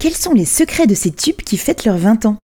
Quels sont les secrets de ces tubes qui fêtent leurs 20 ans ?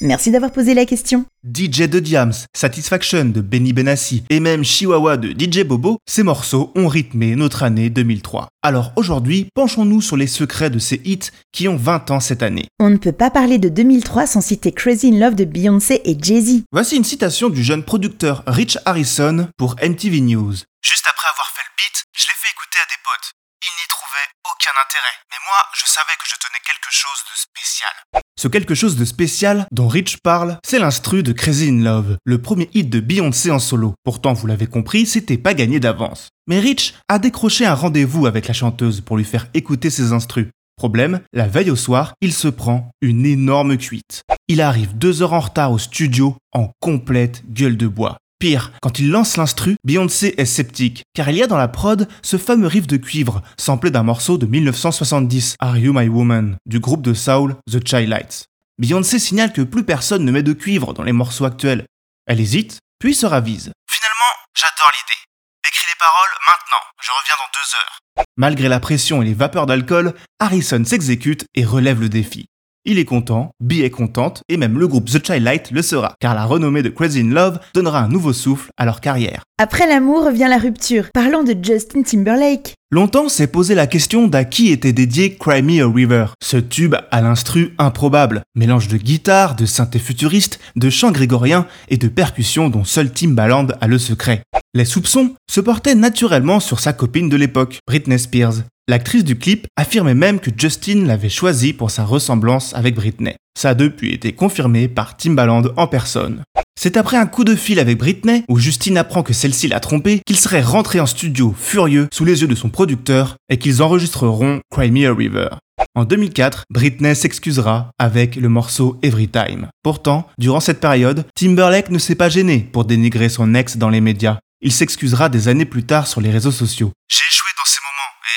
Merci d'avoir posé la question. DJ de Diam's, Satisfaction de Benny Benassi et même Chihuahua de DJ Bobo, ces morceaux ont rythmé notre année 2003. Alors aujourd'hui, penchons-nous sur les secrets de ces hits qui ont 20 ans cette année. On ne peut pas parler de 2003 sans citer Crazy in Love de Beyoncé et Jay-Z. Voici une citation du jeune producteur Rich Harrison pour MTV News. Juste après avoir fait le beat, je l'ai fait écouter à des potes. Ils n'y trouvaient aucun intérêt, mais moi, je savais que je tenais quelque chose de spécial. Ce quelque chose de spécial dont Rich parle, c'est l'instru de Crazy in Love, le premier hit de Beyoncé en solo. Pourtant, vous l'avez compris, c'était pas gagné d'avance. Mais Rich a décroché un rendez-vous avec la chanteuse pour lui faire écouter ses instrus. Problème, la veille au soir, il se prend une énorme cuite. Il arrive 2 heures en retard au studio, en complète gueule de bois. Pire, quand il lance l'instru, Beyoncé est sceptique, car il y a dans la prod ce fameux riff de cuivre, samplé d'un morceau de 1970, Are You My Woman, du groupe de soul The Chi-Lites. Beyoncé signale que plus personne ne met de cuivre dans les morceaux actuels. Elle hésite, puis se ravise. Finalement, j'adore l'idée. Écris les paroles maintenant, je reviens dans 2 heures. Malgré la pression et les vapeurs d'alcool, Harrison s'exécute et relève le défi. Il est content, Bee est contente, et même le groupe The Chi-Lites le sera, car la renommée de Crazy in Love donnera un nouveau souffle à leur carrière. Après l'amour vient la rupture. Parlons de Justin Timberlake. Longtemps s'est posé la question d'à qui était dédié Cry Me a River. Ce tube à l'instru improbable, mélange de guitare, de synthé futuriste, de chant grégorien et de percussions dont seul Timbaland a le secret. Les soupçons se portaient naturellement sur sa copine de l'époque, Britney Spears. L'actrice du clip affirmait même que Justin l'avait choisi pour sa ressemblance avec Britney. Ça a depuis été confirmé par Timbaland en personne. C'est après un coup de fil avec Britney, où Justin apprend que celle-ci l'a trompé, qu'il serait rentré en studio furieux sous les yeux de son producteur et qu'ils enregistreront Cry Me a River. En 2004, Britney s'excusera avec le morceau Everytime. Pourtant, durant cette période, Timberlake ne s'est pas gêné pour dénigrer son ex dans les médias. Il s'excusera des années plus tard sur les réseaux sociaux.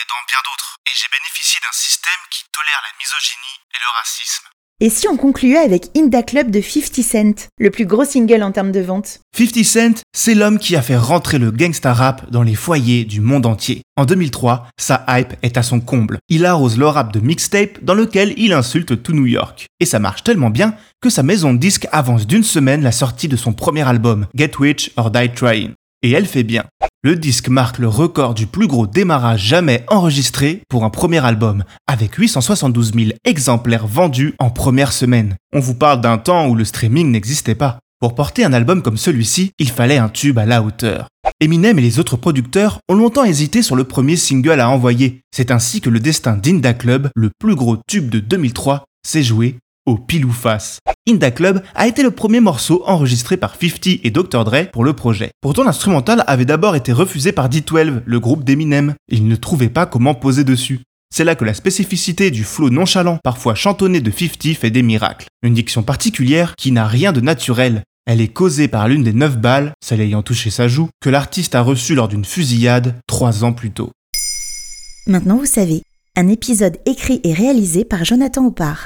Dans bien d'autres, et j'ai bénéficié d'un système qui tolère la misogynie et le racisme. Et si on concluait avec In da club de 50 Cent, le plus gros single en termes de vente ? 50 Cent, c'est l'homme qui a fait rentrer le gangsta rap dans les foyers du monde entier. En 2003, sa hype est à son comble. Il arrose le rap de mixtape dans lequel il insulte tout New York. Et ça marche tellement bien que sa maison de disques avance d'1 semaine la sortie de son premier album, Get Rich or Die Trying. Et elle fait bien. Le disque marque le record du plus gros démarrage jamais enregistré pour un premier album, avec 872 000 exemplaires vendus en première semaine. On vous parle d'un temps où le streaming n'existait pas. Pour porter un album comme celui-ci, il fallait un tube à la hauteur. Eminem et les autres producteurs ont longtemps hésité sur le premier single à envoyer. C'est ainsi que le destin d'In da club, le plus gros tube de 2003, s'est joué au pile ou face. In da club a été le premier morceau enregistré par 50 et Dr Dre pour le projet. Pourtant, l'instrumental avait d'abord été refusé par D-12, le groupe d'Eminem. Ils ne trouvaient pas comment poser dessus. C'est là que la spécificité du flow nonchalant, parfois chantonné de 50, fait des miracles. Une diction particulière qui n'a rien de naturel. Elle est causée par l'une des 9 balles, celle ayant touché sa joue, que l'artiste a reçue lors d'une fusillade 3 ans plus tôt. Maintenant vous savez, un épisode écrit et réalisé par Jonathan Opar.